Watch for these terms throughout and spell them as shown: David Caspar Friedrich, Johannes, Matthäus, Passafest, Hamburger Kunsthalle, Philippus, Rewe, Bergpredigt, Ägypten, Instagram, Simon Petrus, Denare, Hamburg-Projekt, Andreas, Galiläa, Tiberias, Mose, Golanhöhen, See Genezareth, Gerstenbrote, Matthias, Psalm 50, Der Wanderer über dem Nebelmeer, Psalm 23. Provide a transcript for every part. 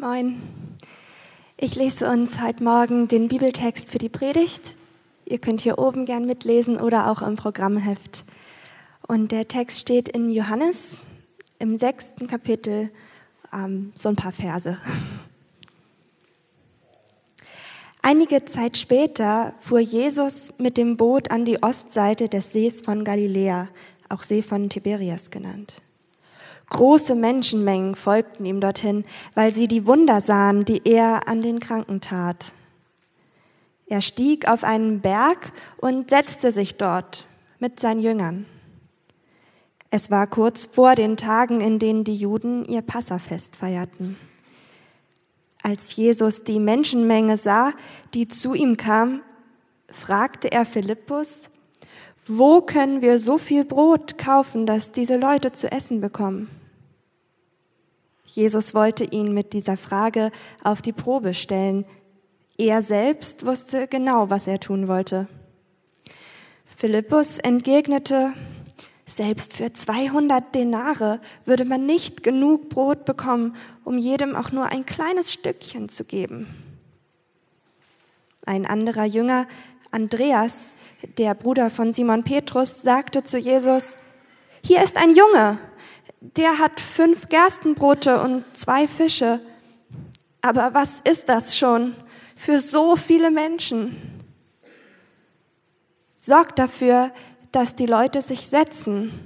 Moin. Ich lese uns heute Morgen den Bibeltext für die Predigt. Ihr könnt hier oben gern mitlesen oder auch im Programmheft. Und der Text steht in Johannes im 6. Kapitel, so ein paar Verse. Einige Zeit später fuhr Jesus mit dem Boot an die Ostseite des Sees von Galiläa, auch See von Tiberias genannt. Große Menschenmengen folgten ihm dorthin, weil sie die Wunder sahen, die er an den Kranken tat. Er stieg auf einen Berg und setzte sich dort mit seinen Jüngern. Es war kurz vor den Tagen, in denen die Juden ihr Passafest feierten. Als Jesus die Menschenmenge sah, die zu ihm kam, fragte er Philippus: Wo können wir so viel Brot kaufen, dass diese Leute zu essen bekommen? Jesus wollte ihn mit dieser Frage auf die Probe stellen. Er selbst wusste genau, was er tun wollte. Philippus entgegnete: Selbst für 200 Denare würde man nicht genug Brot bekommen, um jedem auch nur ein kleines Stückchen zu geben. Ein anderer Jünger, Andreas, der Bruder von Simon Petrus, sagte zu Jesus: Hier ist ein Junge, der hat 5 Gerstenbrote und 2 Fische. Aber was ist das schon für so viele Menschen? Sorgt dafür, dass die Leute sich setzen,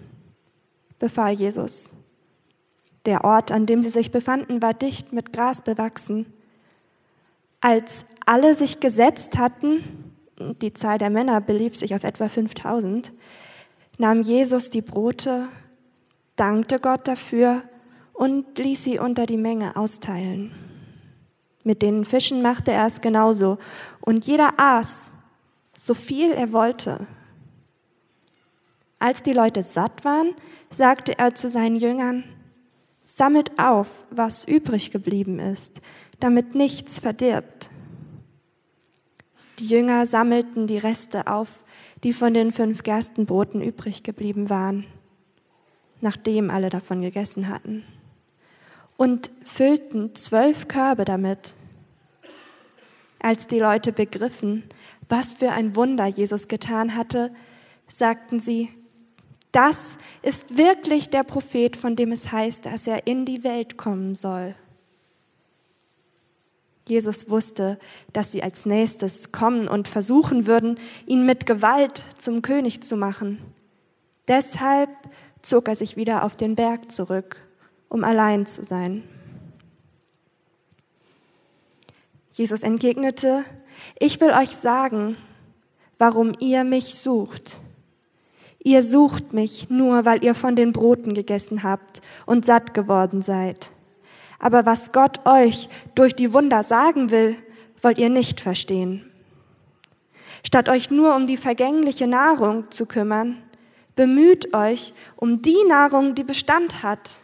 befahl Jesus. Der Ort, an dem sie sich befanden, war dicht mit Gras bewachsen. Als alle sich gesetzt hatten, die Zahl der Männer belief sich auf etwa 5000, nahm Jesus die Brote, dankte Gott dafür und ließ sie unter die Menge austeilen. Mit den Fischen machte er es genauso und jeder aß, so viel er wollte. Als die Leute satt waren, sagte er zu seinen Jüngern: Sammelt auf, was übrig geblieben ist, damit nichts verdirbt. Die Jünger sammelten die Reste auf, die von den 5 Gerstenbroten übrig geblieben waren, nachdem alle davon gegessen hatten, und füllten 12 Körbe damit. Als die Leute begriffen, was für ein Wunder Jesus getan hatte, sagten sie: Das ist wirklich der Prophet, von dem es heißt, dass er in die Welt kommen soll. Jesus wusste, dass sie als nächstes kommen und versuchen würden, ihn mit Gewalt zum König zu machen. Deshalb zog er sich wieder auf den Berg zurück, um allein zu sein. Jesus entgegnete: Ich will euch sagen, warum ihr mich sucht. Ihr sucht mich nur, weil ihr von den Broten gegessen habt und satt geworden seid. Aber was Gott euch durch die Wunder sagen will, wollt ihr nicht verstehen. Statt euch nur um die vergängliche Nahrung zu kümmern, bemüht euch um die Nahrung, die Bestand hat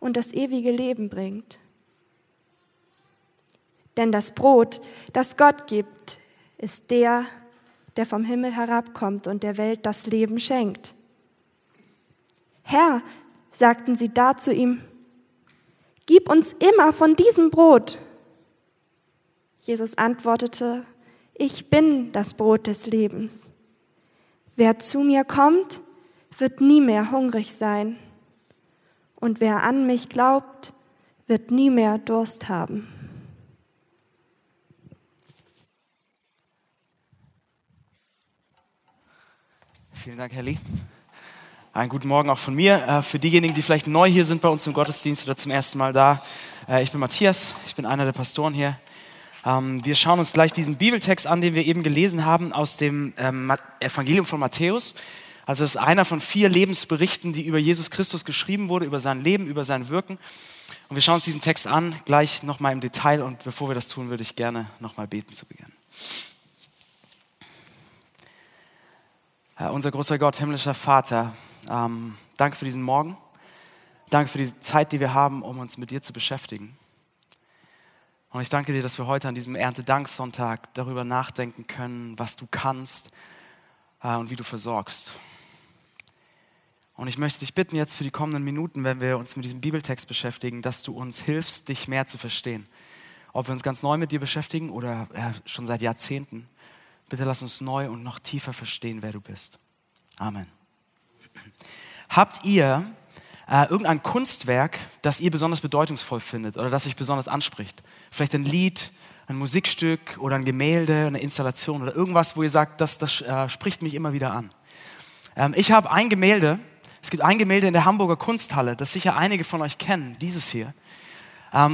und das ewige Leben bringt. Denn das Brot, das Gott gibt, ist der, der vom Himmel herabkommt und der Welt das Leben schenkt. Herr, sagten sie da zu ihm, gib uns immer von diesem Brot. Jesus antwortete: Ich bin das Brot des Lebens. Wer zu mir kommt, wird nie mehr hungrig sein. Und wer an mich glaubt, wird nie mehr Durst haben. Vielen Dank, Herr Lee. Einen guten Morgen auch von mir. Für diejenigen, die vielleicht neu hier sind bei uns im Gottesdienst oder zum ersten Mal da. Ich bin Matthias, ich bin einer der Pastoren hier. Wir schauen uns gleich diesen Bibeltext an, den wir eben gelesen haben aus dem Evangelium von Matthäus. Also das ist einer von 4 Lebensberichten, die über Jesus Christus geschrieben wurde, über sein Leben, über sein Wirken. Und wir schauen uns diesen Text an, gleich nochmal im Detail. Und bevor wir das tun, würde ich gerne nochmal beten zu Beginn. Unser großer Gott, himmlischer Vater, danke für diesen Morgen. Danke für die Zeit, die wir haben, um uns mit dir zu beschäftigen. Und ich danke dir, dass wir heute an diesem Erntedanksonntag darüber nachdenken können, was du kannst und wie du versorgst. Und ich möchte dich bitten jetzt für die kommenden Minuten, wenn wir uns mit diesem Bibeltext beschäftigen, dass du uns hilfst, dich mehr zu verstehen. Ob wir uns ganz neu mit dir beschäftigen oder schon seit Jahrzehnten. Bitte lass uns neu und noch tiefer verstehen, wer du bist. Amen. Habt ihr irgendein Kunstwerk, das ihr besonders bedeutungsvoll findet oder das euch besonders anspricht? Vielleicht ein Lied, ein Musikstück oder ein Gemälde, eine Installation oder irgendwas, wo ihr sagt, das spricht mich immer wieder an. Ich habe ein Gemälde, es gibt ein Gemälde in der Hamburger Kunsthalle, das sicher einige von euch kennen, dieses hier,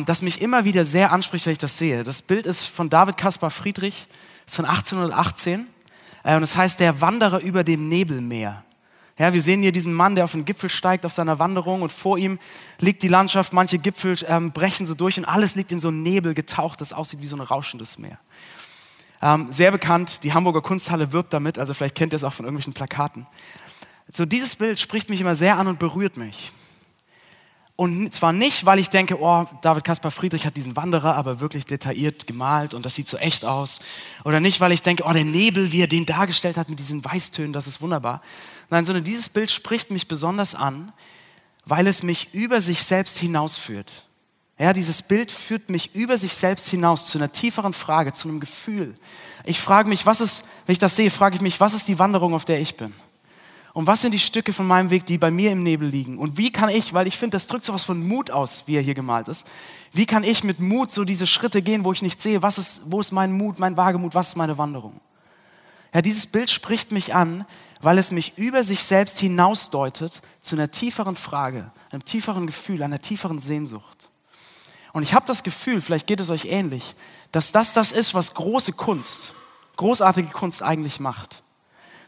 das mich immer wieder sehr anspricht, wenn ich das sehe. Das Bild ist von David Caspar Friedrich, ist von 1818 und es heißt Der Wanderer über dem Nebelmeer. Ja, wir sehen hier diesen Mann, der auf den Gipfel steigt auf seiner Wanderung und vor ihm liegt die Landschaft, manche Gipfel brechen so durch und alles liegt in so einen Nebel getaucht, das aussieht wie so ein rauschendes Meer. Sehr bekannt, die Hamburger Kunsthalle wirbt damit, also vielleicht kennt ihr es auch von irgendwelchen Plakaten. So dieses Bild spricht mich immer sehr an und berührt mich. Und zwar nicht, weil ich denke, oh, David Caspar Friedrich hat diesen Wanderer aber wirklich detailliert gemalt und das sieht so echt aus. Oder nicht, weil ich denke, oh, der Nebel, wie er den dargestellt hat mit diesen Weißtönen, das ist wunderbar. Nein, sondern dieses Bild spricht mich besonders an, weil es mich über sich selbst hinausführt. Ja, dieses Bild führt mich über sich selbst hinaus zu einer tieferen Frage, zu einem Gefühl. Ich frage mich, wenn ich das sehe, frage ich mich, was ist die Wanderung, auf der ich bin? Und was sind die Stücke von meinem Weg, die bei mir im Nebel liegen? Und wie kann ich, weil ich finde, das drückt so was von Mut aus, wie er hier gemalt ist, wie kann ich mit Mut so diese Schritte gehen, wo ich nicht sehe, wo ist mein Mut, mein Wagemut, was ist meine Wanderung? Ja, dieses Bild spricht mich an, weil es mich über sich selbst hinausdeutet zu einer tieferen Frage, einem tieferen Gefühl, einer tieferen Sehnsucht. Und ich habe das Gefühl, vielleicht geht es euch ähnlich, dass das ist, was großartige Kunst eigentlich macht.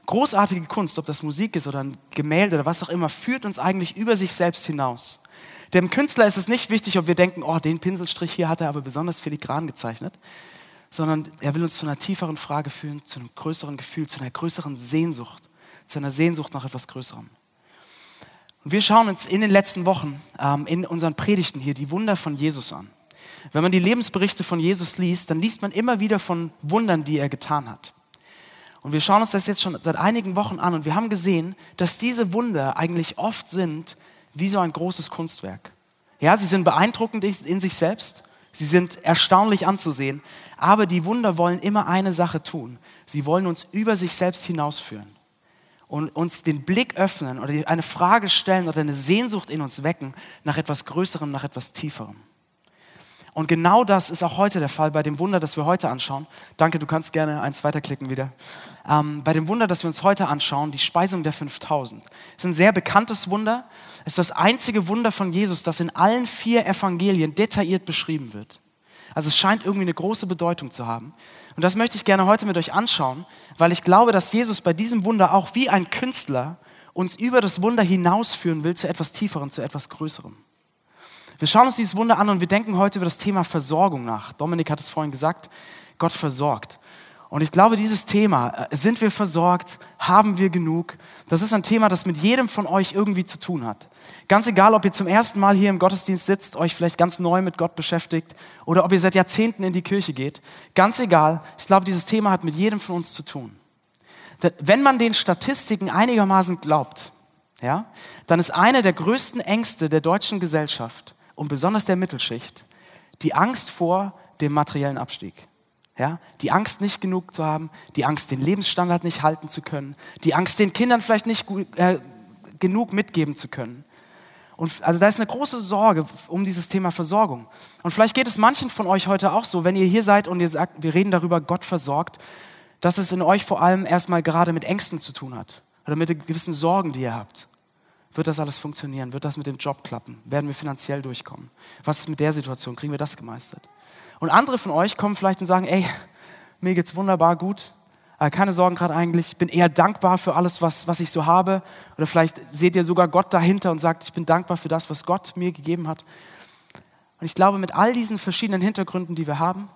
Großartige Kunst, ob das Musik ist oder ein Gemälde oder was auch immer, führt uns eigentlich über sich selbst hinaus. Dem Künstler ist es nicht wichtig, ob wir denken, oh, den Pinselstrich hier hat er aber besonders filigran gezeichnet, sondern er will uns zu einer tieferen Frage führen, zu einem größeren Gefühl, zu einer größeren Sehnsucht, zu einer Sehnsucht nach etwas Größerem. Und wir schauen uns in den letzten Wochen in unseren Predigten hier die Wunder von Jesus an. Wenn man die Lebensberichte von Jesus liest, dann liest man immer wieder von Wundern, die er getan hat. Und wir schauen uns das jetzt schon seit einigen Wochen an und wir haben gesehen, dass diese Wunder eigentlich oft sind wie so ein großes Kunstwerk. Ja, sie sind beeindruckend in sich selbst, sie sind erstaunlich anzusehen, aber die Wunder wollen immer eine Sache tun. Sie wollen uns über sich selbst hinausführen und uns den Blick öffnen oder eine Frage stellen oder eine Sehnsucht in uns wecken nach etwas Größerem, nach etwas Tieferem. Und genau das ist auch heute der Fall bei dem Wunder, das wir heute anschauen. Danke, du kannst gerne eins weiterklicken wieder. Bei dem Wunder, das wir uns heute anschauen, die Speisung der 5000. Es ist ein sehr bekanntes Wunder. Es ist das einzige Wunder von Jesus, das in allen 4 Evangelien detailliert beschrieben wird. Also es scheint irgendwie eine große Bedeutung zu haben. Und das möchte ich gerne heute mit euch anschauen, weil ich glaube, dass Jesus bei diesem Wunder auch wie ein Künstler uns über das Wunder hinausführen will zu etwas Tieferem, zu etwas Größerem. Wir schauen uns dieses Wunder an und wir denken heute über das Thema Versorgung nach. Dominik hat es vorhin gesagt, Gott versorgt. Und ich glaube, dieses Thema, sind wir versorgt, haben wir genug, das ist ein Thema, das mit jedem von euch irgendwie zu tun hat. Ganz egal, ob ihr zum ersten Mal hier im Gottesdienst sitzt, euch vielleicht ganz neu mit Gott beschäftigt oder ob ihr seit Jahrzehnten in die Kirche geht. Ganz egal, ich glaube, dieses Thema hat mit jedem von uns zu tun. Wenn man den Statistiken einigermaßen glaubt, ja, dann ist eine der größten Ängste der deutschen Gesellschaft und besonders der Mittelschicht, die Angst vor dem materiellen Abstieg. Ja? Die Angst, nicht genug zu haben, die Angst, den Lebensstandard nicht halten zu können, die Angst, den Kindern vielleicht nicht genug mitgeben zu können. Und also da ist eine große Sorge um dieses Thema Versorgung. Und vielleicht geht es manchen von euch heute auch so, wenn ihr hier seid und ihr sagt, wir reden darüber, Gott versorgt, dass es in euch vor allem erstmal gerade mit Ängsten zu tun hat oder mit gewissen Sorgen, die ihr habt. Wird das alles funktionieren? Wird das mit dem Job klappen? Werden wir finanziell durchkommen? Was ist mit der Situation? Kriegen wir das gemeistert? Und andere von euch kommen vielleicht und sagen, ey, mir geht's wunderbar gut, keine Sorgen gerade eigentlich, ich bin eher dankbar für alles, was ich so habe. Oder vielleicht seht ihr sogar Gott dahinter und sagt, ich bin dankbar für das, was Gott mir gegeben hat. Und ich glaube, mit all diesen verschiedenen Hintergründen, die wir haben,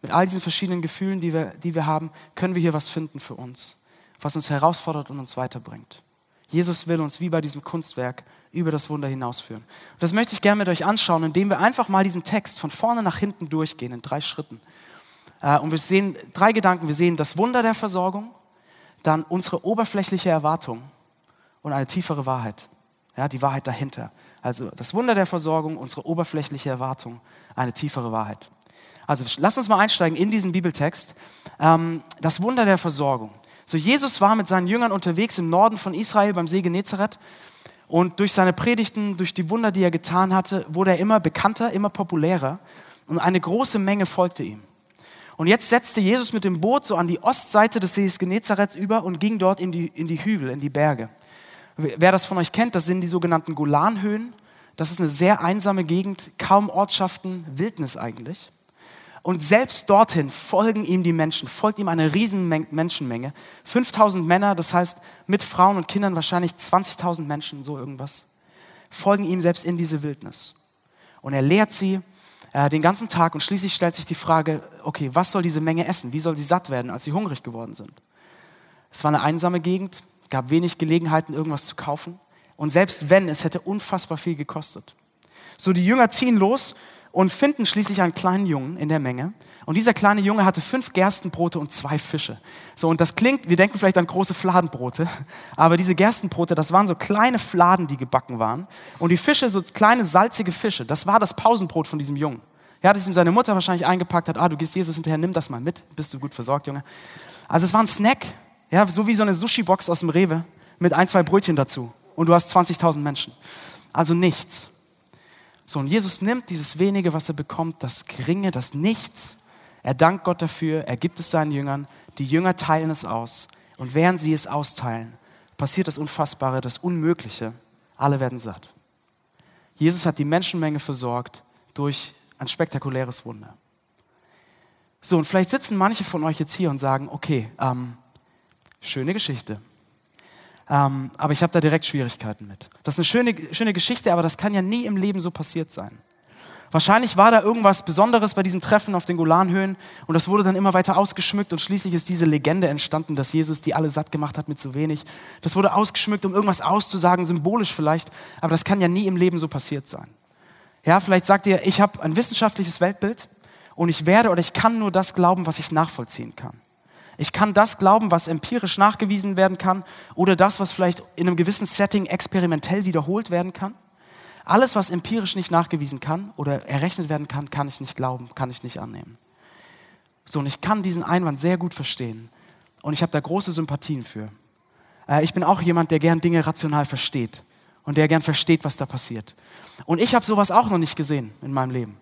mit all diesen verschiedenen Gefühlen, die wir haben, können wir hier was finden für uns, was uns herausfordert und uns weiterbringt. Jesus will uns wie bei diesem Kunstwerk über das Wunder hinausführen. Und das möchte ich gerne mit euch anschauen, indem wir einfach mal diesen Text von vorne nach hinten durchgehen, in 3 Schritten. Und wir sehen 3 Gedanken. Wir sehen das Wunder der Versorgung, dann unsere oberflächliche Erwartung und eine tiefere Wahrheit. Ja, die Wahrheit dahinter. Also das Wunder der Versorgung, unsere oberflächliche Erwartung, eine tiefere Wahrheit. Also lasst uns mal einsteigen in diesen Bibeltext. Das Wunder der Versorgung. So, Jesus war mit seinen Jüngern unterwegs im Norden von Israel beim See Genezareth. Und durch seine Predigten, durch die Wunder, die er getan hatte, wurde er immer bekannter, immer populärer. Und eine große Menge folgte ihm. Und jetzt setzte Jesus mit dem Boot so an die Ostseite des Sees Genezareth über und ging dort in die Hügel, in die Berge. Wer das von euch kennt, das sind die sogenannten Golanhöhen. Das ist eine sehr einsame Gegend, kaum Ortschaften, Wildnis eigentlich. Und selbst dorthin folgen ihm die Menschen, folgt ihm eine riesen Menschenmenge. 5000 Männer, das heißt mit Frauen und Kindern wahrscheinlich 20.000 Menschen, so irgendwas, folgen ihm selbst in diese Wildnis. Und er lehrt sie den ganzen Tag und schließlich stellt sich die Frage, okay, was soll diese Menge essen? Wie soll sie satt werden, als sie hungrig geworden sind? Es war eine einsame Gegend, gab wenig Gelegenheiten, irgendwas zu kaufen. Und selbst wenn, es hätte unfassbar viel gekostet. So, die Jünger ziehen los und finden schließlich einen kleinen Jungen in der Menge. Und dieser kleine Junge hatte 5 Gerstenbrote und 2 Fische. So, und das klingt, wir denken vielleicht an große Fladenbrote, aber diese Gerstenbrote, das waren so kleine Fladen, die gebacken waren. Und die Fische, so kleine salzige Fische, das war das Pausenbrot von diesem Jungen. Er hat es ihm seine Mutter wahrscheinlich eingepackt, hat, du gehst Jesus hinterher, nimm das mal mit, bist du gut versorgt, Junge. Also es war ein Snack, ja, so wie so eine Sushi-Box aus dem Rewe mit 1, 2 Brötchen dazu. Und du hast 20.000 Menschen. Also nichts. So, und Jesus nimmt dieses Wenige, was er bekommt, das Geringe, das Nichts. Er dankt Gott dafür, er gibt es seinen Jüngern. Die Jünger teilen es aus. Und während sie es austeilen, passiert das Unfassbare, das Unmögliche. Alle werden satt. Jesus hat die Menschenmenge versorgt durch ein spektakuläres Wunder. So, und vielleicht sitzen manche von euch jetzt hier und sagen, okay, schöne Geschichte. Aber ich habe da direkt Schwierigkeiten mit. Das ist eine schöne Geschichte, aber das kann ja nie im Leben so passiert sein. Wahrscheinlich war da irgendwas Besonderes bei diesem Treffen auf den Golanhöhen und das wurde dann immer weiter ausgeschmückt und schließlich ist diese Legende entstanden, dass Jesus die alle satt gemacht hat mit zu wenig. Das wurde ausgeschmückt, um irgendwas auszusagen, symbolisch vielleicht, aber das kann ja nie im Leben so passiert sein. Ja, vielleicht sagt ihr, ich habe ein wissenschaftliches Weltbild und ich werde oder ich kann nur das glauben, was ich nachvollziehen kann. Ich kann das glauben, was empirisch nachgewiesen werden kann oder das, was vielleicht in einem gewissen Setting experimentell wiederholt werden kann. Alles, was empirisch nicht nachgewiesen kann oder errechnet werden kann, kann ich nicht glauben, kann ich nicht annehmen. So, und ich kann diesen Einwand sehr gut verstehen und ich habe da große Sympathien für. Ich bin auch jemand, der gern Dinge rational versteht und der gern versteht, was da passiert. Und ich habe sowas auch noch nicht gesehen in meinem Leben.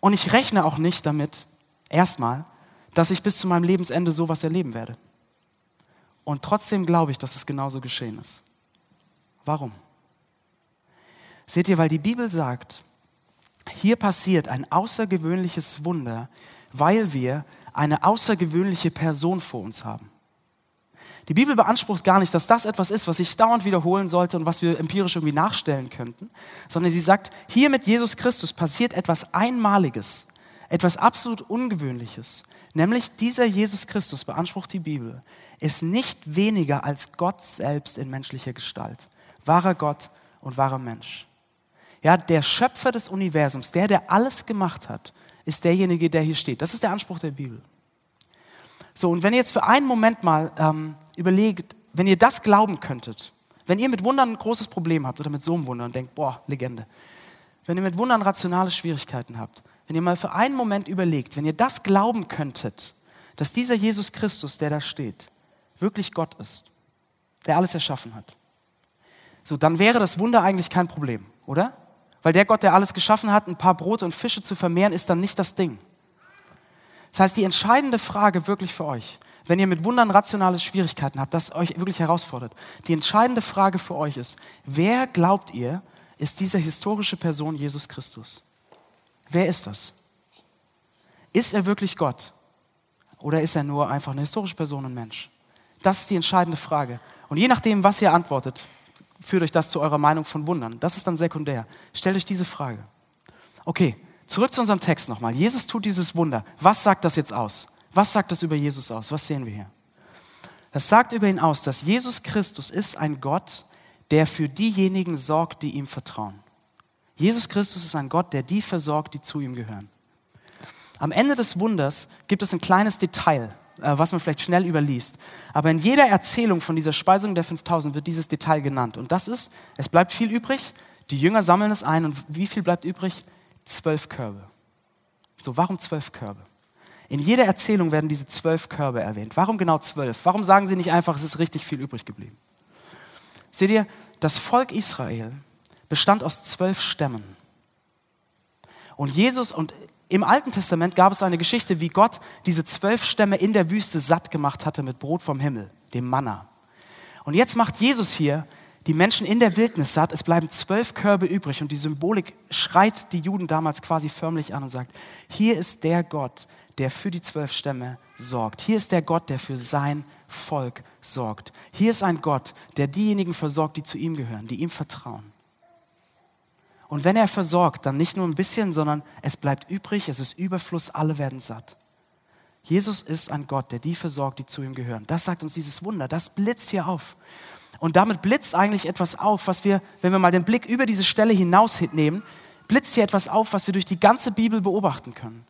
Und ich rechne auch nicht damit, erstmal, dass ich bis zu meinem Lebensende sowas erleben werde. Und trotzdem glaube ich, dass es genauso geschehen ist. Warum? Seht ihr, weil die Bibel sagt, hier passiert ein außergewöhnliches Wunder, weil wir eine außergewöhnliche Person vor uns haben. Die Bibel beansprucht gar nicht, dass das etwas ist, was ich dauernd wiederholen sollte und was wir empirisch irgendwie nachstellen könnten, sondern sie sagt, hier mit Jesus Christus passiert etwas Einmaliges, etwas absolut Ungewöhnliches. Nämlich dieser Jesus Christus, beansprucht die Bibel, ist nicht weniger als Gott selbst in menschlicher Gestalt. Wahrer Gott und wahrer Mensch. Ja, der Schöpfer des Universums, der alles gemacht hat, ist derjenige, der hier steht. Das ist der Anspruch der Bibel. So, und wenn ihr jetzt für einen Moment mal überlegt, wenn ihr das glauben könntet, wenn ihr mit Wundern ein großes Problem habt oder mit so einem Wunder und denkt, boah, Legende. Wenn ihr mit Wundern rationale Schwierigkeiten habt, wenn ihr mal für einen Moment überlegt, wenn ihr das glauben könntet, dass dieser Jesus Christus, der da steht, wirklich Gott ist, der alles erschaffen hat, so, dann wäre das Wunder eigentlich kein Problem, oder? Weil der Gott, der alles geschaffen hat, ein paar Brote und Fische zu vermehren, ist dann nicht das Ding. Das heißt, die entscheidende Frage wirklich für euch, wenn ihr mit Wundern rationale Schwierigkeiten habt, das euch wirklich herausfordert, die entscheidende Frage für euch ist, wer glaubt ihr, ist diese historische Person Jesus Christus? Wer ist das? Ist er wirklich Gott? Oder ist er nur einfach eine historische Person, ein Mensch? Das ist die entscheidende Frage. Und je nachdem, was ihr antwortet, führt euch das zu eurer Meinung von Wundern. Das ist dann sekundär. Stellt euch diese Frage. Okay, zurück zu unserem Text nochmal. Jesus tut dieses Wunder. Was sagt das jetzt aus? Was sagt das über Jesus aus? Was sehen wir hier? Das sagt über ihn aus, dass Jesus Christus ist ein Gott, der für diejenigen sorgt, die ihm vertrauen. Jesus Christus ist ein Gott, der die versorgt, die zu ihm gehören. Am Ende des Wunders gibt es ein kleines Detail, was man vielleicht schnell überliest. Aber in jeder Erzählung von dieser Speisung der 5000 wird dieses Detail genannt. Und das ist, es bleibt viel übrig, die Jünger sammeln es ein. Und wie viel bleibt übrig? 12 Körbe. So, warum 12 Körbe? In jeder Erzählung werden diese 12 Körbe erwähnt. Warum genau 12? Warum sagen sie nicht einfach, es ist richtig viel übrig geblieben? Seht ihr, das Volk Israel bestand aus 12 Stämmen. Und Jesus, und im Alten Testament gab es eine Geschichte, wie Gott diese 12 Stämme in der Wüste satt gemacht hatte mit Brot vom Himmel, dem Manna. Und jetzt macht Jesus hier die Menschen in der Wildnis satt, es bleiben 12 Körbe übrig und die Symbolik schreit die Juden damals quasi förmlich an und sagt, hier ist der Gott, der für die 12 Stämme sorgt. Hier ist der Gott, der für sein Volk sorgt. Hier ist ein Gott, der diejenigen versorgt, die zu ihm gehören, die ihm vertrauen. Und wenn er versorgt, dann nicht nur ein bisschen, sondern es bleibt übrig, es ist Überfluss, alle werden satt. Jesus ist ein Gott, der die versorgt, die zu ihm gehören. Das sagt uns dieses Wunder, das blitzt hier auf. Und damit blitzt eigentlich etwas auf, was wir, wenn wir mal den Blick über diese Stelle hinaus nehmen, blitzt hier etwas auf, was wir durch die ganze Bibel beobachten können.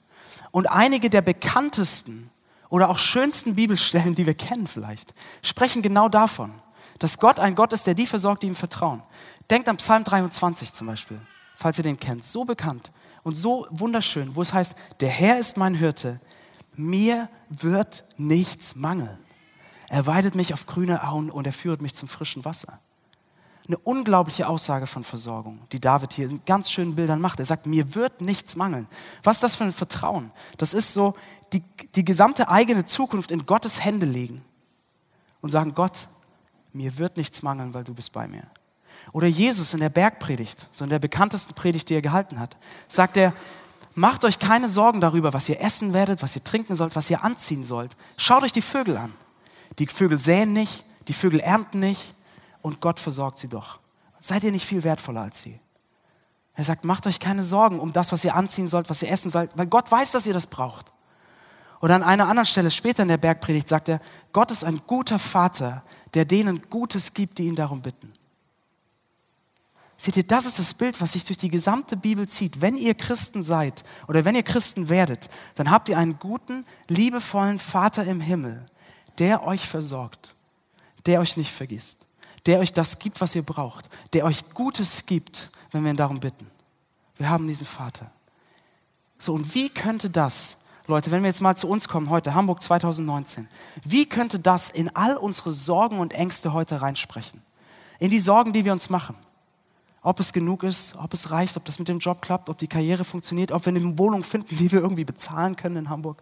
Und einige der bekanntesten oder auch schönsten Bibelstellen, die wir kennen vielleicht, sprechen genau davon, dass Gott ein Gott ist, der die versorgt, die ihm vertrauen. Denkt an Psalm 23 zum Beispiel, falls ihr den kennt. So bekannt und so wunderschön, wo es heißt, der Herr ist mein Hirte, mir wird nichts mangeln. Er weidet mich auf grüne Auen und er führt mich zum frischen Wasser. Eine unglaubliche Aussage von Versorgung, die David hier in ganz schönen Bildern macht. Er sagt, mir wird nichts mangeln. Was ist das für ein Vertrauen? Das ist so, die gesamte eigene Zukunft in Gottes Hände legen und sagen, Gott, mir wird nichts mangeln, weil du bist bei mir. Oder Jesus in der Bergpredigt, so in der bekanntesten Predigt, die er gehalten hat, sagt er, macht euch keine Sorgen darüber, was ihr essen werdet, was ihr trinken sollt, was ihr anziehen sollt. Schaut euch die Vögel an. Die Vögel säen nicht, die Vögel ernten nicht und Gott versorgt sie doch. Seid ihr nicht viel wertvoller als sie? Er sagt, macht euch keine Sorgen um das, was ihr anziehen sollt, was ihr essen sollt, weil Gott weiß, dass ihr das braucht. Oder an einer anderen Stelle später in der Bergpredigt sagt er, Gott ist ein guter Vater, der denen Gutes gibt, die ihn darum bitten. Seht ihr, das ist das Bild, was sich durch die gesamte Bibel zieht. Wenn ihr Christen seid oder wenn ihr Christen werdet, dann habt ihr einen guten, liebevollen Vater im Himmel, der euch versorgt, der euch nicht vergisst, der euch das gibt, was ihr braucht, der euch Gutes gibt, wenn wir ihn darum bitten. Wir haben diesen Vater. So, und wie könnte das, Leute, wenn wir jetzt mal zu uns kommen heute, Hamburg 2019, wie könnte das in all unsere Sorgen und Ängste heute reinsprechen? In die Sorgen, die wir uns machen. Ob es genug ist, ob es reicht, ob das mit dem Job klappt, ob die Karriere funktioniert, ob wir eine Wohnung finden, die wir irgendwie bezahlen können in Hamburg,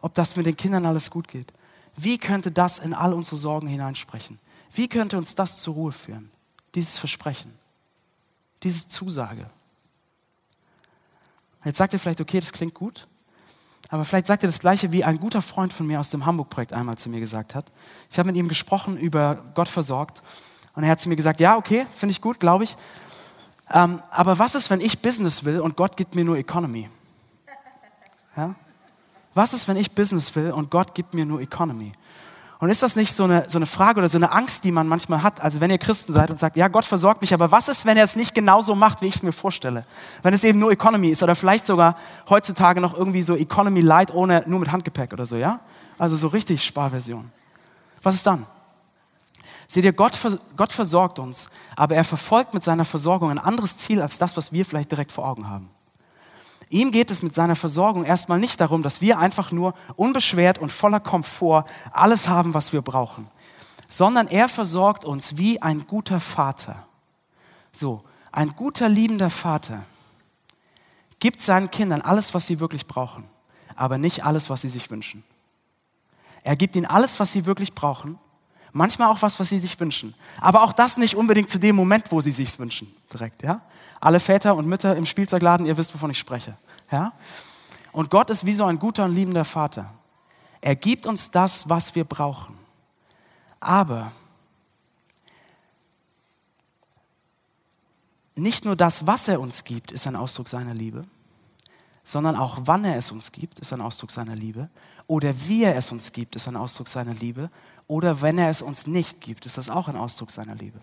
ob das mit den Kindern alles gut geht. Wie könnte das in all unsere Sorgen hineinsprechen? Wie könnte uns das zur Ruhe führen? Dieses Versprechen, diese Zusage. Jetzt sagt ihr vielleicht, okay, das klingt gut. Aber vielleicht sagt ihr das Gleiche, wie ein guter Freund von mir aus dem Hamburg-Projekt einmal zu mir gesagt hat. Ich habe mit ihm gesprochen über Gott versorgt und er hat zu mir gesagt, ja, okay, finde ich gut, glaube ich. Aber was ist, wenn ich Business will und Gott gibt mir nur Economy? Ja? Was ist, wenn ich Business will und Gott gibt mir nur Economy? Und ist das nicht so eine Frage oder so eine Angst, die man manchmal hat? Also wenn ihr Christen seid und sagt, ja, Gott versorgt mich, aber was ist, wenn er es nicht genauso macht, wie ich es mir vorstelle? Wenn es eben nur Economy ist oder vielleicht sogar heutzutage noch irgendwie so Economy Light ohne, nur mit Handgepäck oder so, ja? Also so richtig Sparversion. Was ist dann? Seht ihr, Gott versorgt uns, aber er verfolgt mit seiner Versorgung ein anderes Ziel als das, was wir vielleicht direkt vor Augen haben. Ihm geht es mit seiner Versorgung erstmal nicht darum, dass wir einfach nur unbeschwert und voller Komfort alles haben, was wir brauchen, sondern er versorgt uns wie ein guter Vater. So, ein guter, liebender Vater gibt seinen Kindern alles, was sie wirklich brauchen, aber nicht alles, was sie sich wünschen. Er gibt ihnen alles, was sie wirklich brauchen, manchmal auch was sie sich wünschen, aber auch das nicht unbedingt zu dem Moment, wo sie sich's wünschen, direkt, ja? Alle Väter und Mütter im Spielzeugladen, ihr wisst, wovon ich spreche. Ja? Und Gott ist wie so ein guter und liebender Vater. Er gibt uns das, was wir brauchen. Aber nicht nur das, was er uns gibt, ist ein Ausdruck seiner Liebe, sondern auch wann er es uns gibt, ist ein Ausdruck seiner Liebe. Oder wie er es uns gibt, ist ein Ausdruck seiner Liebe. Oder wenn er es uns nicht gibt, ist das auch ein Ausdruck seiner Liebe.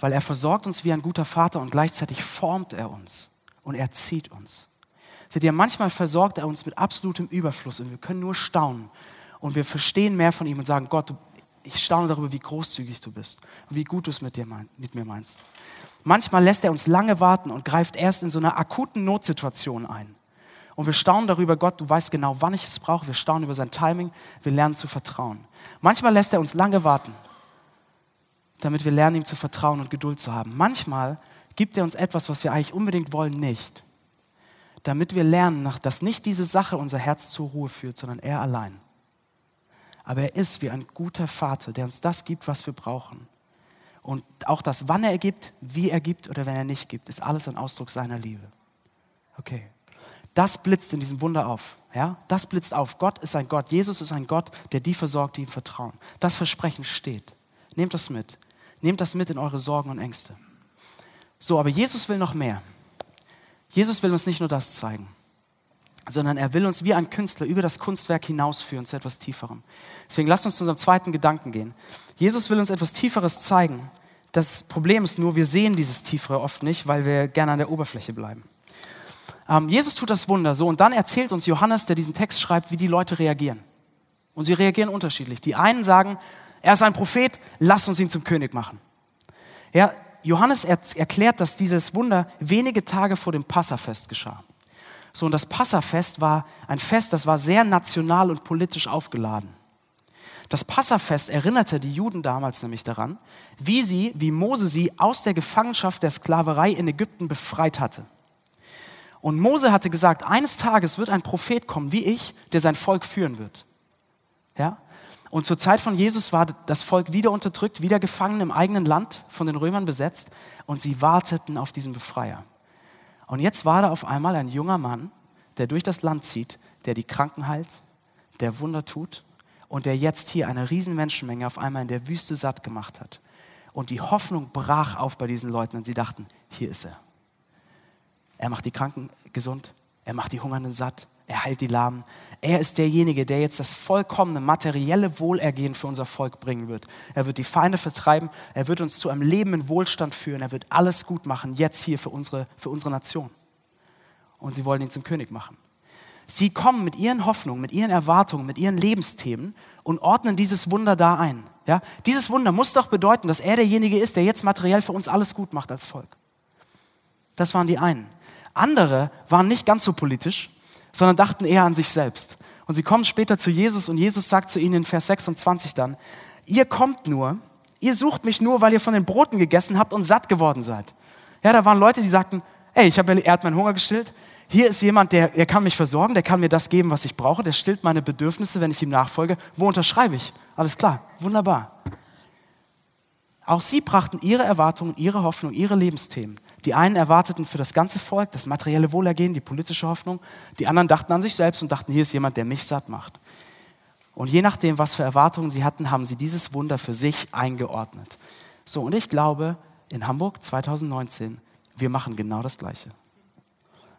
Weil er versorgt uns wie ein guter Vater und gleichzeitig formt er uns und erzieht uns. seht ihr, manchmal versorgt er uns mit absolutem Überfluss und wir können nur staunen. Und wir verstehen mehr von ihm und sagen, Gott, ich staune darüber, wie großzügig du bist, wie gut du es mit mir meinst. Manchmal lässt er uns lange warten und greift erst in so einer akuten Notsituation ein. Und wir staunen darüber, Gott, du weißt genau, wann ich es brauche. Wir staunen über sein Timing, wir lernen zu vertrauen. Manchmal lässt er uns lange warten, damit wir lernen, ihm zu vertrauen und Geduld zu haben. Manchmal gibt er uns etwas, was wir eigentlich unbedingt wollen, nicht. Damit wir lernen, dass nicht diese Sache unser Herz zur Ruhe führt, sondern er allein. Aber er ist wie ein guter Vater, der uns das gibt, was wir brauchen. Und auch das, wann er gibt, wie er gibt oder wenn er nicht gibt, ist alles ein Ausdruck seiner Liebe. Okay. Das blitzt in diesem Wunder auf. Ja? Das blitzt auf. Gott ist ein Gott. Jesus ist ein Gott, der die versorgt, die ihm vertrauen. Das Versprechen steht. Nehmt das mit. Nehmt das mit in eure Sorgen und Ängste. So, aber Jesus will noch mehr. Jesus will uns nicht nur das zeigen, sondern er will uns wie ein Künstler über das Kunstwerk hinausführen zu etwas Tieferem. Deswegen lasst uns zu unserem zweiten Gedanken gehen. Jesus will uns etwas Tieferes zeigen. Das Problem ist nur, wir sehen dieses Tiefere oft nicht, weil wir gerne an der Oberfläche bleiben. Jesus tut das Wunder so und dann erzählt uns Johannes, der diesen Text schreibt, wie die Leute reagieren. Und sie reagieren unterschiedlich. Die einen sagen, er ist ein Prophet, lass uns ihn zum König machen. Ja, Johannes erklärt, dass dieses Wunder wenige Tage vor dem Passafest geschah. So, und das Passafest war ein Fest, das war sehr national und politisch aufgeladen. Das Passafest erinnerte die Juden damals nämlich daran, wie Mose sie aus der Gefangenschaft der Sklaverei in Ägypten befreit hatte. Und Mose hatte gesagt, eines Tages wird ein Prophet kommen, wie ich, der sein Volk führen wird. Ja? Und zur Zeit von Jesus war das Volk wieder unterdrückt, wieder gefangen im eigenen Land, von den Römern besetzt. Und sie warteten auf diesen Befreier. Und jetzt war da auf einmal ein junger Mann, der durch das Land zieht, der die Kranken heilt, der Wunder tut und der jetzt hier eine riesen Menschenmenge auf einmal in der Wüste satt gemacht hat. Und die Hoffnung brach auf bei diesen Leuten und sie dachten, hier ist er. Er macht die Kranken gesund, er macht die Hungernden satt, er heilt die Lahmen. Er ist derjenige, der jetzt das vollkommene materielle Wohlergehen für unser Volk bringen wird. Er wird die Feinde vertreiben, er wird uns zu einem Leben in Wohlstand führen, er wird alles gut machen, jetzt hier für unsere Nation. Und sie wollen ihn zum König machen. Sie kommen mit ihren Hoffnungen, mit ihren Erwartungen, mit ihren Lebensthemen und ordnen dieses Wunder da ein. Ja? Dieses Wunder muss doch bedeuten, dass er derjenige ist, der jetzt materiell für uns alles gut macht als Volk. Das waren die einen. Andere waren nicht ganz so politisch, sondern dachten eher an sich selbst. Und sie kommen später zu Jesus und Jesus sagt zu ihnen in Vers 26 dann, ihr sucht mich nur, weil ihr von den Broten gegessen habt und satt geworden seid. Ja, da waren Leute, die sagten, er hat meinen Hunger gestillt, hier ist jemand, der kann mich versorgen, der kann mir das geben, was ich brauche, der stillt meine Bedürfnisse, wenn ich ihm nachfolge, wo unterschreibe ich? Alles klar, wunderbar. Auch sie brachten ihre Erwartungen, ihre Hoffnung, ihre Lebensthemen. Die einen erwarteten für das ganze Volk das materielle Wohlergehen, die politische Hoffnung. Die anderen dachten an sich selbst und dachten, hier ist jemand, der mich satt macht. Und je nachdem, was für Erwartungen sie hatten, haben sie dieses Wunder für sich eingeordnet. So, und ich glaube, in Hamburg 2019, wir machen genau das Gleiche.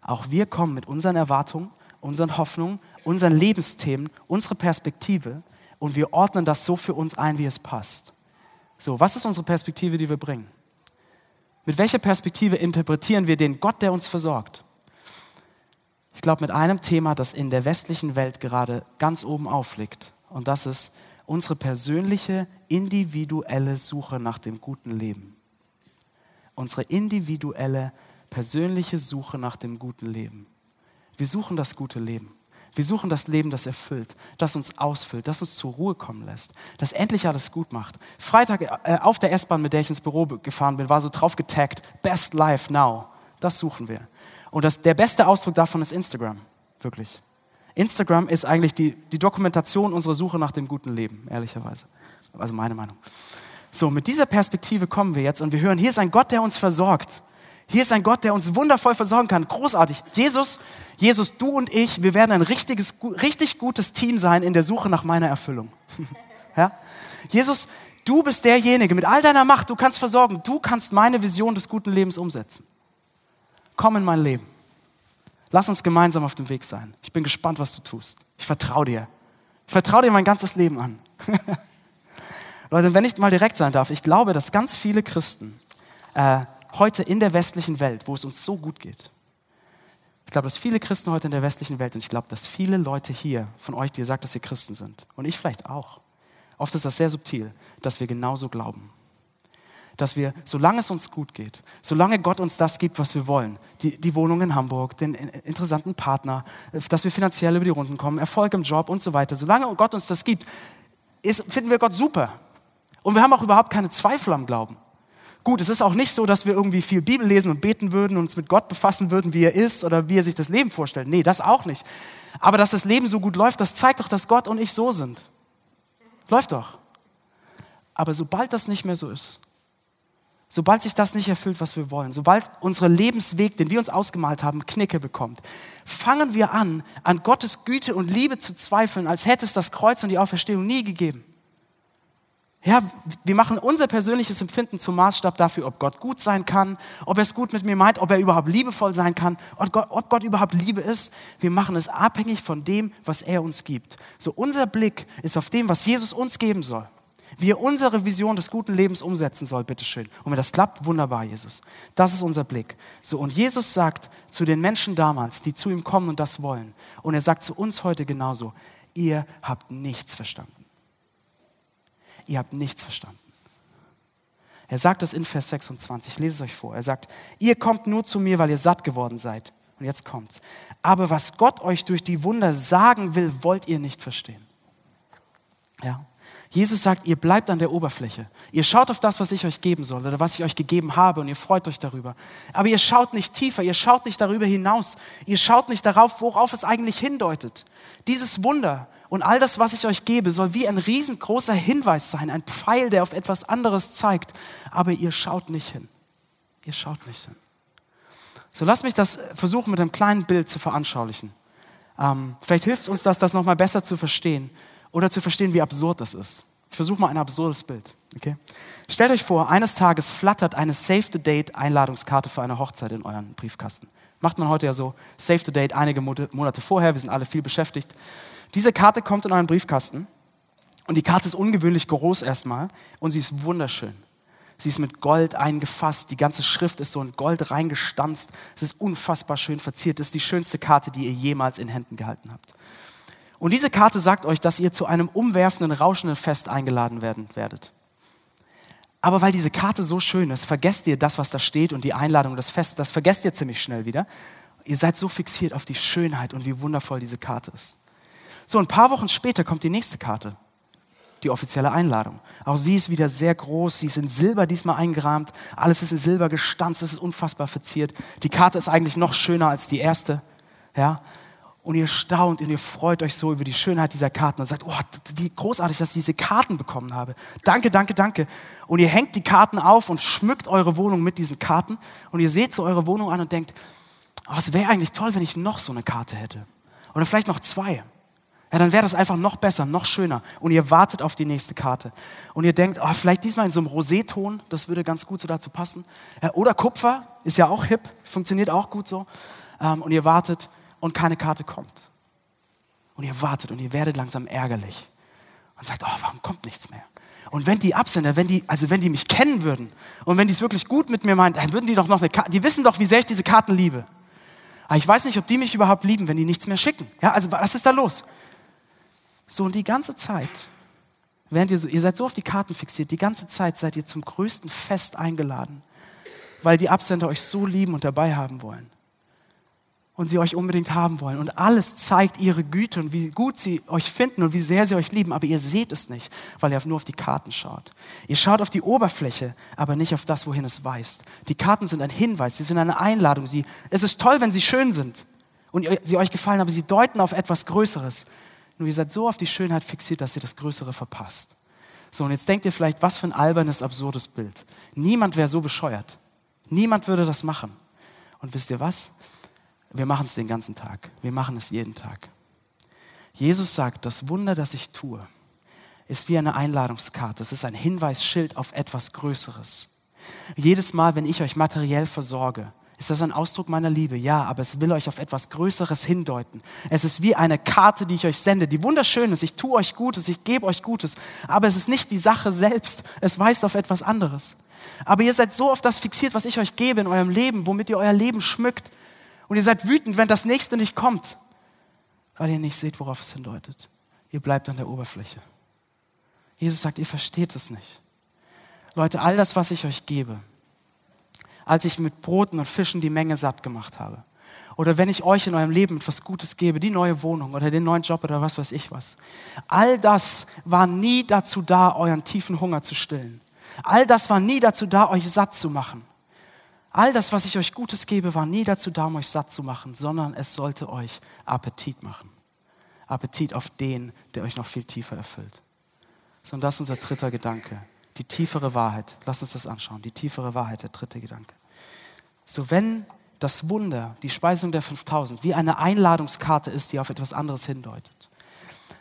Auch wir kommen mit unseren Erwartungen, unseren Hoffnungen, unseren Lebensthemen, unsere Perspektive und wir ordnen das so für uns ein, wie es passt. So, was ist unsere Perspektive, die wir bringen? Mit welcher Perspektive interpretieren wir den Gott, der uns versorgt? Ich glaube, mit einem Thema, das in der westlichen Welt gerade ganz oben aufliegt. Und das ist unsere persönliche, individuelle Suche nach dem guten Leben. Unsere individuelle, persönliche Suche nach dem guten Leben. Wir suchen das gute Leben. Wir suchen das Leben, das erfüllt, das uns ausfüllt, das uns zur Ruhe kommen lässt, das endlich alles gut macht. Freitag auf der S-Bahn, mit der ich ins Büro gefahren bin, war so drauf getaggt, Best Life Now, das suchen wir. Und der beste Ausdruck davon ist Instagram, wirklich. Instagram ist eigentlich die Dokumentation unserer Suche nach dem guten Leben, ehrlicherweise. Also meine Meinung. So, mit dieser Perspektive kommen wir jetzt und wir hören, hier ist ein Gott, der uns versorgt. Hier ist ein Gott, der uns wundervoll versorgen kann. Großartig. Jesus, du und ich, wir werden ein richtig gutes Team sein in der Suche nach meiner Erfüllung. Ja? Jesus, du bist derjenige mit all deiner Macht, du kannst versorgen, du kannst meine Vision des guten Lebens umsetzen. Komm in mein Leben. Lass uns gemeinsam auf dem Weg sein. Ich bin gespannt, was du tust. Ich vertraue dir. Ich vertraue dir mein ganzes Leben an. Leute, wenn ich mal direkt sein darf, ich glaube, dass ganz viele Christen heute in der westlichen Welt, wo es uns so gut geht, Ich glaube, dass viele Christen heute in der westlichen Welt, und ich glaube, dass viele Leute hier von euch, die ihr sagt, dass ihr Christen sind, und ich vielleicht auch, oft ist das sehr subtil, dass wir genauso glauben. Dass wir, solange es uns gut geht, solange Gott uns das gibt, was wir wollen, die Wohnung in Hamburg, den interessanten Partner, dass wir finanziell über die Runden kommen, Erfolg im Job und so weiter, solange Gott uns das gibt, finden wir Gott super. Und wir haben auch überhaupt keine Zweifel am Glauben. Gut, es ist auch nicht so, dass wir irgendwie viel Bibel lesen und beten würden und uns mit Gott befassen würden, wie er ist oder wie er sich das Leben vorstellt. Nee, das auch nicht. Aber dass das Leben so gut läuft, das zeigt doch, dass Gott und ich so sind. Läuft doch. Aber sobald das nicht mehr so ist, sobald sich das nicht erfüllt, was wir wollen, sobald unser Lebensweg, den wir uns ausgemalt haben, Knicke bekommt, fangen wir an Gottes Güte und Liebe zu zweifeln, als hätte es das Kreuz und die Auferstehung nie gegeben. Ja, wir machen unser persönliches Empfinden zum Maßstab dafür, ob Gott gut sein kann, ob er es gut mit mir meint, ob er überhaupt liebevoll sein kann, ob Gott überhaupt Liebe ist. Wir machen es abhängig von dem, was er uns gibt. So unser Blick ist auf dem, was Jesus uns geben soll. Wie er unsere Vision des guten Lebens umsetzen soll, bitteschön. Und wenn das klappt, wunderbar, Jesus. Das ist unser Blick. So, und Jesus sagt zu den Menschen damals, die zu ihm kommen und das wollen, und er sagt zu uns heute genauso, ihr habt nichts verstanden. Ihr habt nichts verstanden. Er sagt das in Vers 26, ich lese es euch vor. Er sagt, ihr kommt nur zu mir, weil ihr satt geworden seid. Und jetzt kommt's. Aber was Gott euch durch die Wunder sagen will, wollt ihr nicht verstehen. Ja. Jesus sagt, ihr bleibt an der Oberfläche. Ihr schaut auf das, was ich euch geben soll oder was ich euch gegeben habe, und ihr freut euch darüber. Aber ihr schaut nicht tiefer, ihr schaut nicht darüber hinaus. Ihr schaut nicht darauf, worauf es eigentlich hindeutet. Dieses Wunder und all das, was ich euch gebe, soll wie ein riesengroßer Hinweis sein, ein Pfeil, der auf etwas anderes zeigt. Aber ihr schaut nicht hin. Ihr schaut nicht hin. So, lasst mich das versuchen, mit einem kleinen Bild zu veranschaulichen. Vielleicht hilft uns das nochmal besser zu verstehen oder zu verstehen, wie absurd das ist. Ich versuche mal ein absurdes Bild. Okay? Stellt euch vor, eines Tages flattert eine Save-the-Date-Einladungskarte für eine Hochzeit in euren Briefkasten. Macht man heute ja so, Save-the-Date einige Monate vorher, wir sind alle viel beschäftigt. Diese Karte kommt in euren Briefkasten, und die Karte ist ungewöhnlich groß erstmal, und sie ist wunderschön. Sie ist mit Gold eingefasst, die ganze Schrift ist so in Gold reingestanzt, es ist unfassbar schön verziert, es ist die schönste Karte, die ihr jemals in Händen gehalten habt. Und diese Karte sagt euch, dass ihr zu einem umwerfenden, rauschenden Fest eingeladen werdet. Aber weil diese Karte so schön ist, vergesst ihr das, was da steht, und die Einladung, das Fest, das vergesst ihr ziemlich schnell wieder. Ihr seid so fixiert auf die Schönheit und wie wundervoll diese Karte ist. So, ein paar Wochen später kommt die nächste Karte, die offizielle Einladung. Auch sie ist wieder sehr groß, sie ist in Silber diesmal eingerahmt, alles ist in Silber gestanzt, es ist unfassbar verziert. Die Karte ist eigentlich noch schöner als die erste, ja. Und ihr staunt und ihr freut euch so über die Schönheit dieser Karten und sagt, oh, wie großartig, dass ich diese Karten bekommen habe. Danke, danke, danke. Und ihr hängt die Karten auf und schmückt eure Wohnung mit diesen Karten, und ihr seht so eure Wohnung an und denkt, oh, es wäre eigentlich toll, wenn ich noch so eine Karte hätte. Oder vielleicht noch zwei. Ja, dann wäre das einfach noch besser, noch schöner. Und ihr wartet auf die nächste Karte. Und ihr denkt, oh, vielleicht diesmal in so einem Roséton, das würde ganz gut so dazu passen. Ja, oder Kupfer, ist ja auch hip, funktioniert auch gut so. Und ihr wartet und keine Karte kommt. Und ihr wartet und ihr werdet langsam ärgerlich. Und sagt, oh, warum kommt nichts mehr? Und wenn die Absender, wenn die mich kennen würden und wenn die es wirklich gut mit mir meinen, dann würden die doch noch eine Karte, die wissen doch, wie sehr ich diese Karten liebe. Aber ich weiß nicht, ob die mich überhaupt lieben, wenn die nichts mehr schicken. Ja, also was ist da los? So, und die ganze Zeit, während ihr seid so auf die Karten fixiert, die ganze Zeit seid ihr zum größten Fest eingeladen, weil die Absender euch so lieben und dabei haben wollen. Und sie euch unbedingt haben wollen. Und alles zeigt ihre Güte und wie gut sie euch finden und wie sehr sie euch lieben. Aber ihr seht es nicht, weil ihr nur auf die Karten schaut. Ihr schaut auf die Oberfläche, aber nicht auf das, wohin es weist. Die Karten sind ein Hinweis, sie sind eine Einladung. Es ist toll, wenn sie schön sind und sie euch gefallen, aber sie deuten auf etwas Größeres. Nur ihr seid so auf die Schönheit fixiert, dass ihr das Größere verpasst. So, und jetzt denkt ihr vielleicht, was für ein albernes, absurdes Bild. Niemand wäre so bescheuert. Niemand würde das machen. Und wisst ihr was? Wir machen es den ganzen Tag. Wir machen es jeden Tag. Jesus sagt, das Wunder, das ich tue, ist wie eine Einladungskarte. Es ist ein Hinweisschild auf etwas Größeres. Jedes Mal, wenn ich euch materiell versorge, ist das ein Ausdruck meiner Liebe. Ja, aber es will euch auf etwas Größeres hindeuten. Es ist wie eine Karte, die ich euch sende, die wunderschön ist. Ich tue euch Gutes, ich gebe euch Gutes. Aber es ist nicht die Sache selbst. Es weist auf etwas anderes. Aber ihr seid so auf das fixiert, was ich euch gebe in eurem Leben, womit ihr euer Leben schmückt. Und ihr seid wütend, wenn das nächste nicht kommt, weil ihr nicht seht, worauf es hindeutet. Ihr bleibt an der Oberfläche. Jesus sagt, ihr versteht es nicht. Leute, all das, was ich euch gebe, als ich mit Broten und Fischen die Menge satt gemacht habe, oder wenn ich euch in eurem Leben etwas Gutes gebe, die neue Wohnung oder den neuen Job oder was weiß ich was, all das war nie dazu da, euren tiefen Hunger zu stillen. All das war nie dazu da, euch satt zu machen. All das, was ich euch Gutes gebe, war nie dazu da, um euch satt zu machen, sondern es sollte euch Appetit machen. Appetit auf den, der euch noch viel tiefer erfüllt. So, und das ist unser dritter Gedanke. Die tiefere Wahrheit. Lass uns das anschauen. Die tiefere Wahrheit, der dritte Gedanke. So, wenn das Wunder, die Speisung der 5000, wie eine Einladungskarte ist, die auf etwas anderes hindeutet.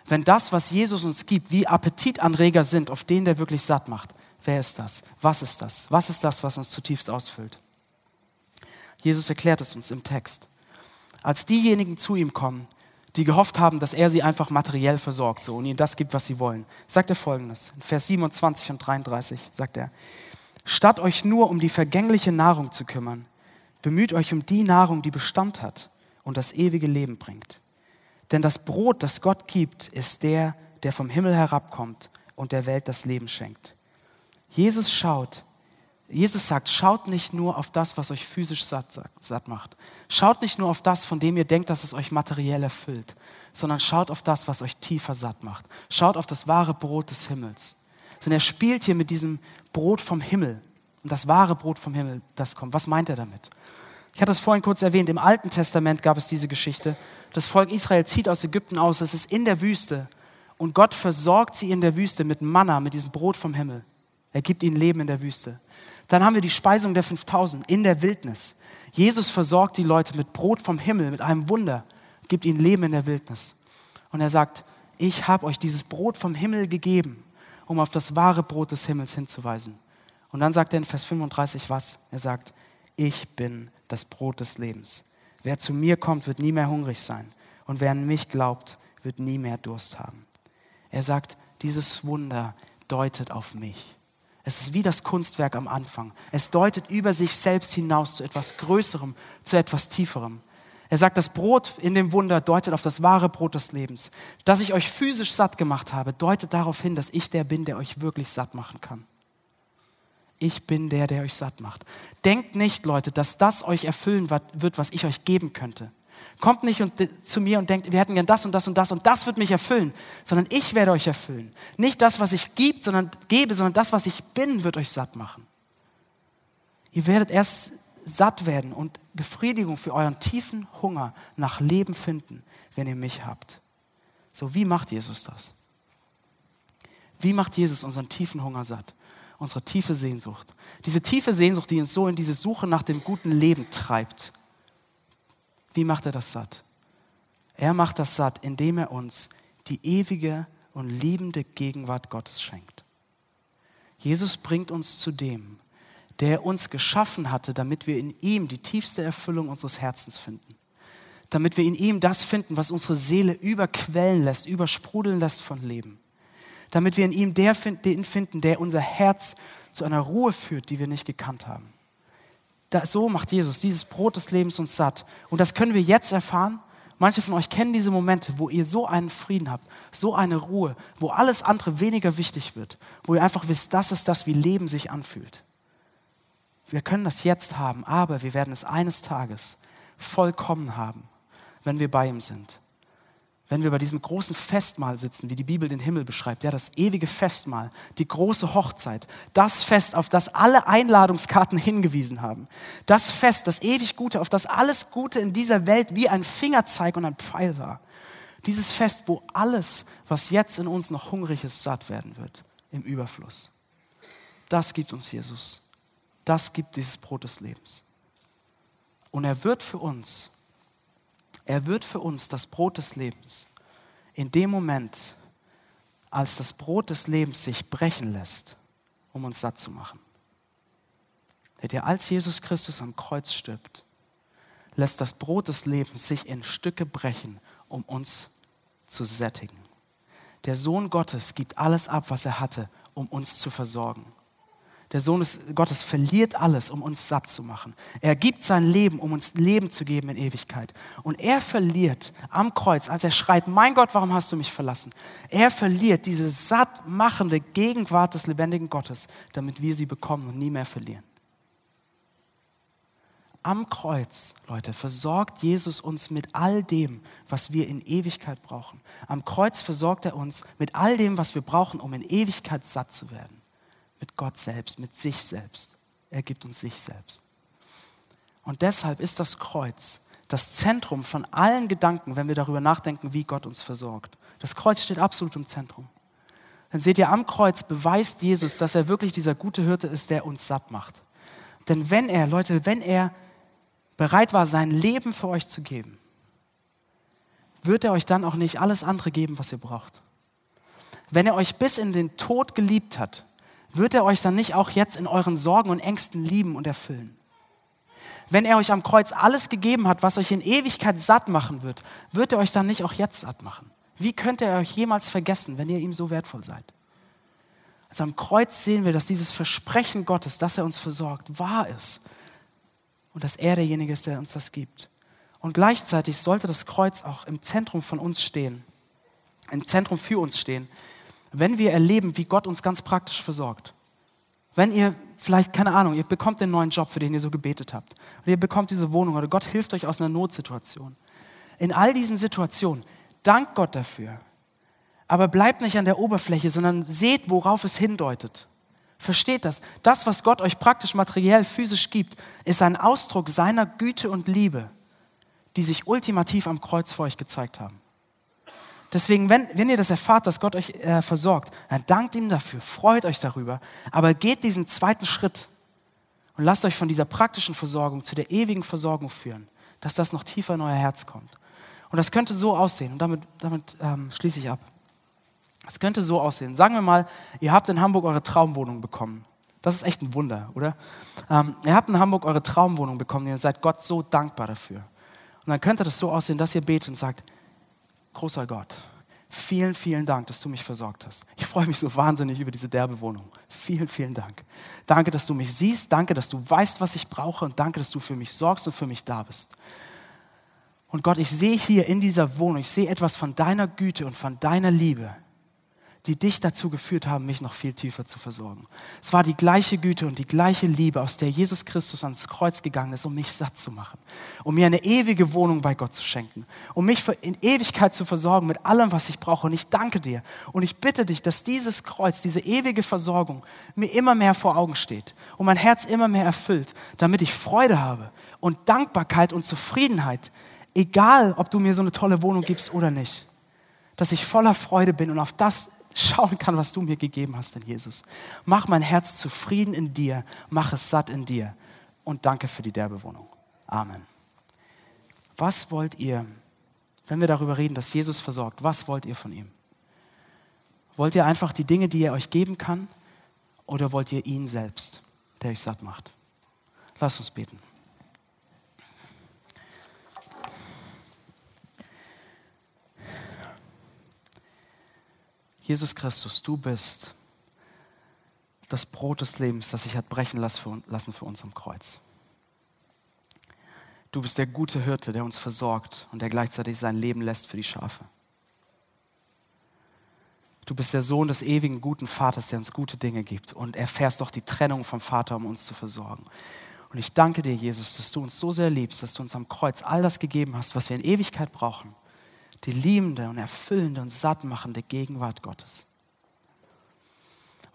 Wenn das, was Jesus uns gibt, wie Appetitanreger sind, auf den, der wirklich satt macht, wer ist das? Was ist das? Was ist das, was uns zutiefst ausfüllt? Jesus erklärt es uns im Text. Als diejenigen zu ihm kommen, die gehofft haben, dass er sie einfach materiell versorgt so, und ihnen das gibt, was sie wollen, sagt er Folgendes. In Vers 27 und 33 sagt er, statt euch nur um die vergängliche Nahrung zu kümmern, bemüht euch um die Nahrung, die Bestand hat und das ewige Leben bringt. Denn das Brot, das Gott gibt, ist der, der vom Himmel herabkommt und der Welt das Leben schenkt. Jesus sagt, schaut nicht nur auf das, was euch physisch satt macht. Schaut nicht nur auf das, von dem ihr denkt, dass es euch materiell erfüllt, sondern schaut auf das, was euch tiefer satt macht. Schaut auf das wahre Brot des Himmels. Denn er spielt hier mit diesem Brot vom Himmel. Und das wahre Brot vom Himmel, das kommt. Was meint er damit? Ich hatte es vorhin kurz erwähnt, im Alten Testament gab es diese Geschichte. Das Volk Israel zieht aus Ägypten aus, es ist in der Wüste. Und Gott versorgt sie in der Wüste mit Manna, mit diesem Brot vom Himmel. Er gibt ihnen Leben in der Wüste. Dann haben wir die Speisung der 5000 in der Wildnis. Jesus versorgt die Leute mit Brot vom Himmel, mit einem Wunder, gibt ihnen Leben in der Wildnis. Und er sagt, ich habe euch dieses Brot vom Himmel gegeben, um auf das wahre Brot des Himmels hinzuweisen. Und dann sagt er in Vers 35 was? Er sagt, ich bin das Brot des Lebens. Wer zu mir kommt, wird nie mehr hungrig sein. Und wer an mich glaubt, wird nie mehr Durst haben. Er sagt, dieses Wunder deutet auf mich. Es ist wie das Kunstwerk am Anfang. Es deutet über sich selbst hinaus zu etwas Größerem, zu etwas Tieferem. Er sagt, das Brot in dem Wunder deutet auf das wahre Brot des Lebens. Dass ich euch physisch satt gemacht habe, deutet darauf hin, dass ich der bin, der euch wirklich satt machen kann. Ich bin der, der euch satt macht. Denkt nicht, Leute, dass das euch erfüllen wird, was ich euch geben könnte. Kommt nicht zu mir und denkt, wir hätten gern das und das und das und das wird mich erfüllen, sondern ich werde euch erfüllen. Nicht das, was ich gebe, sondern das, was ich bin, wird euch satt machen. Ihr werdet erst satt werden und Befriedigung für euren tiefen Hunger nach Leben finden, wenn ihr mich habt. So, wie macht Jesus das? Wie macht Jesus unseren tiefen Hunger satt? Unsere tiefe Sehnsucht. Diese tiefe Sehnsucht, die uns so in diese Suche nach dem guten Leben treibt. Wie macht er das satt? Er macht das satt, indem er uns die ewige und liebende Gegenwart Gottes schenkt. Jesus bringt uns zu dem, der uns geschaffen hatte, damit wir in ihm die tiefste Erfüllung unseres Herzens finden. Damit wir in ihm das finden, was unsere Seele überquellen lässt, übersprudeln lässt von Leben. Damit wir in ihm den finden, der unser Herz zu einer Ruhe führt, die wir nicht gekannt haben. So macht Jesus dieses Brot des Lebens uns satt. Und das können wir jetzt erfahren. Manche von euch kennen diese Momente, wo ihr so einen Frieden habt, so eine Ruhe, wo alles andere weniger wichtig wird, wo ihr einfach wisst, das ist das, wie Leben sich anfühlt. Wir können das jetzt haben, aber wir werden es eines Tages vollkommen haben, wenn wir bei ihm sind. Wenn wir bei diesem großen Festmahl sitzen, wie die Bibel den Himmel beschreibt, ja, das ewige Festmahl, die große Hochzeit, das Fest, auf das alle Einladungskarten hingewiesen haben, das Fest, das ewig Gute, auf das alles Gute in dieser Welt wie ein Fingerzeig und ein Pfeil war. Dieses Fest, wo alles, was jetzt in uns noch hungrig ist, satt werden wird, im Überfluss. Das gibt uns Jesus. Das gibt dieses Brot des Lebens. Und er wird für uns das Brot des Lebens in dem Moment, als das Brot des Lebens sich brechen lässt, um uns satt zu machen. Der als Jesus Christus am Kreuz stirbt, lässt das Brot des Lebens sich in Stücke brechen, um uns zu sättigen. Der Sohn Gottes gibt alles ab, was er hatte, um uns zu versorgen. Der Sohn Gottes verliert alles, um uns satt zu machen. Er gibt sein Leben, um uns Leben zu geben in Ewigkeit. Und er verliert am Kreuz, als er schreit, mein Gott, warum hast du mich verlassen? Er verliert diese sattmachende Gegenwart des lebendigen Gottes, damit wir sie bekommen und nie mehr verlieren. Am Kreuz, Leute, versorgt Jesus uns mit all dem, was wir in Ewigkeit brauchen. Am Kreuz versorgt er uns mit all dem, was wir brauchen, um in Ewigkeit satt zu werden. Mit Gott selbst, mit sich selbst. Er gibt uns sich selbst. Und deshalb ist das Kreuz das Zentrum von allen Gedanken, wenn wir darüber nachdenken, wie Gott uns versorgt. Das Kreuz steht absolut im Zentrum. Dann seht ihr, am Kreuz beweist Jesus, dass er wirklich dieser gute Hirte ist, der uns satt macht. Denn wenn er bereit war, sein Leben für euch zu geben, wird er euch dann auch nicht alles andere geben, was ihr braucht. Wenn er euch bis in den Tod geliebt hat, wird er euch dann nicht auch jetzt in euren Sorgen und Ängsten lieben und erfüllen. Wenn er euch am Kreuz alles gegeben hat, was euch in Ewigkeit satt machen wird, wird er euch dann nicht auch jetzt satt machen. Wie könnte er euch jemals vergessen, wenn ihr ihm so wertvoll seid? Also am Kreuz sehen wir, dass dieses Versprechen Gottes, dass er uns versorgt, wahr ist. Und dass er derjenige ist, der uns das gibt. Und gleichzeitig sollte das Kreuz auch im Zentrum von uns stehen, im Zentrum für uns stehen, wenn wir erleben, wie Gott uns ganz praktisch versorgt. Wenn ihr vielleicht, keine Ahnung, ihr bekommt den neuen Job, für den ihr so gebetet habt. Oder ihr bekommt diese Wohnung oder Gott hilft euch aus einer Notsituation. In all diesen Situationen, dankt Gott dafür. Aber bleibt nicht an der Oberfläche, sondern seht, worauf es hindeutet. Versteht das? Das, was Gott euch praktisch, materiell, physisch gibt, ist ein Ausdruck seiner Güte und Liebe, die sich ultimativ am Kreuz vor euch gezeigt haben. Deswegen, wenn ihr das erfahrt, dass Gott euch versorgt, dann dankt ihm dafür, freut euch darüber, aber geht diesen zweiten Schritt und lasst euch von dieser praktischen Versorgung zu der ewigen Versorgung führen, dass das noch tiefer in euer Herz kommt. Und das könnte so aussehen, und damit schließe ich ab. Es könnte so aussehen. Sagen wir mal, ihr habt in Hamburg eure Traumwohnung bekommen. Das ist echt ein Wunder, oder? Ihr habt in Hamburg eure Traumwohnung bekommen, ihr seid Gott so dankbar dafür. Und dann könnte das so aussehen, dass ihr betet und sagt, großer Gott, vielen, vielen Dank, dass du mich versorgt hast. Ich freue mich so wahnsinnig über diese derbe Wohnung. Vielen, vielen Dank. Danke, dass du mich siehst, danke, dass du weißt, was ich brauche und danke, dass du für mich sorgst und für mich da bist. Und Gott, ich sehe hier in dieser Wohnung, ich sehe etwas von deiner Güte und von deiner Liebe, die dich dazu geführt haben, mich noch viel tiefer zu versorgen. Es war die gleiche Güte und die gleiche Liebe, aus der Jesus Christus ans Kreuz gegangen ist, um mich satt zu machen, um mir eine ewige Wohnung bei Gott zu schenken, um mich in Ewigkeit zu versorgen mit allem, was ich brauche. Und ich danke dir und ich bitte dich, dass dieses Kreuz, diese ewige Versorgung mir immer mehr vor Augen steht und mein Herz immer mehr erfüllt, damit ich Freude habe und Dankbarkeit und Zufriedenheit, egal ob du mir so eine tolle Wohnung gibst oder nicht, dass ich voller Freude bin und auf das schauen kann, was du mir gegeben hast in Jesus. Mach mein Herz zufrieden in dir, mach es satt in dir und danke für die derbe Wohnung. Amen. Was wollt ihr, wenn wir darüber reden, dass Jesus versorgt, was wollt ihr von ihm? Wollt ihr einfach die Dinge, die er euch geben kann, oder wollt ihr ihn selbst, der euch satt macht? Lasst uns beten. Jesus Christus, du bist das Brot des Lebens, das sich hat brechen lassen für uns am Kreuz. Du bist der gute Hirte, der uns versorgt und der gleichzeitig sein Leben lässt für die Schafe. Du bist der Sohn des ewigen guten Vaters, der uns gute Dinge gibt und erfährst doch die Trennung vom Vater, um uns zu versorgen. Und ich danke dir, Jesus, dass du uns so sehr liebst, dass du uns am Kreuz all das gegeben hast, was wir in Ewigkeit brauchen. Die liebende und erfüllende und sattmachende Gegenwart Gottes.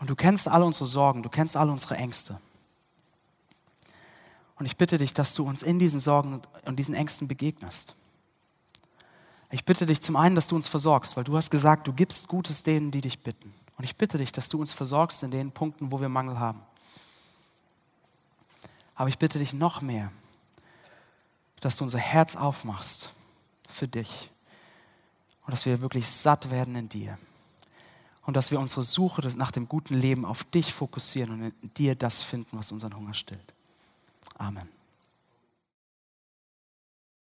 Und du kennst alle unsere Sorgen, du kennst alle unsere Ängste. Und ich bitte dich, dass du uns in diesen Sorgen und diesen Ängsten begegnest. Ich bitte dich zum einen, dass du uns versorgst, weil du hast gesagt, du gibst Gutes denen, die dich bitten. Und ich bitte dich, dass du uns versorgst in den Punkten, wo wir Mangel haben. Aber ich bitte dich noch mehr, dass du unser Herz aufmachst für dich. Und dass wir wirklich satt werden in dir. Und dass wir unsere Suche nach dem guten Leben auf dich fokussieren und in dir das finden, was unseren Hunger stillt. Amen.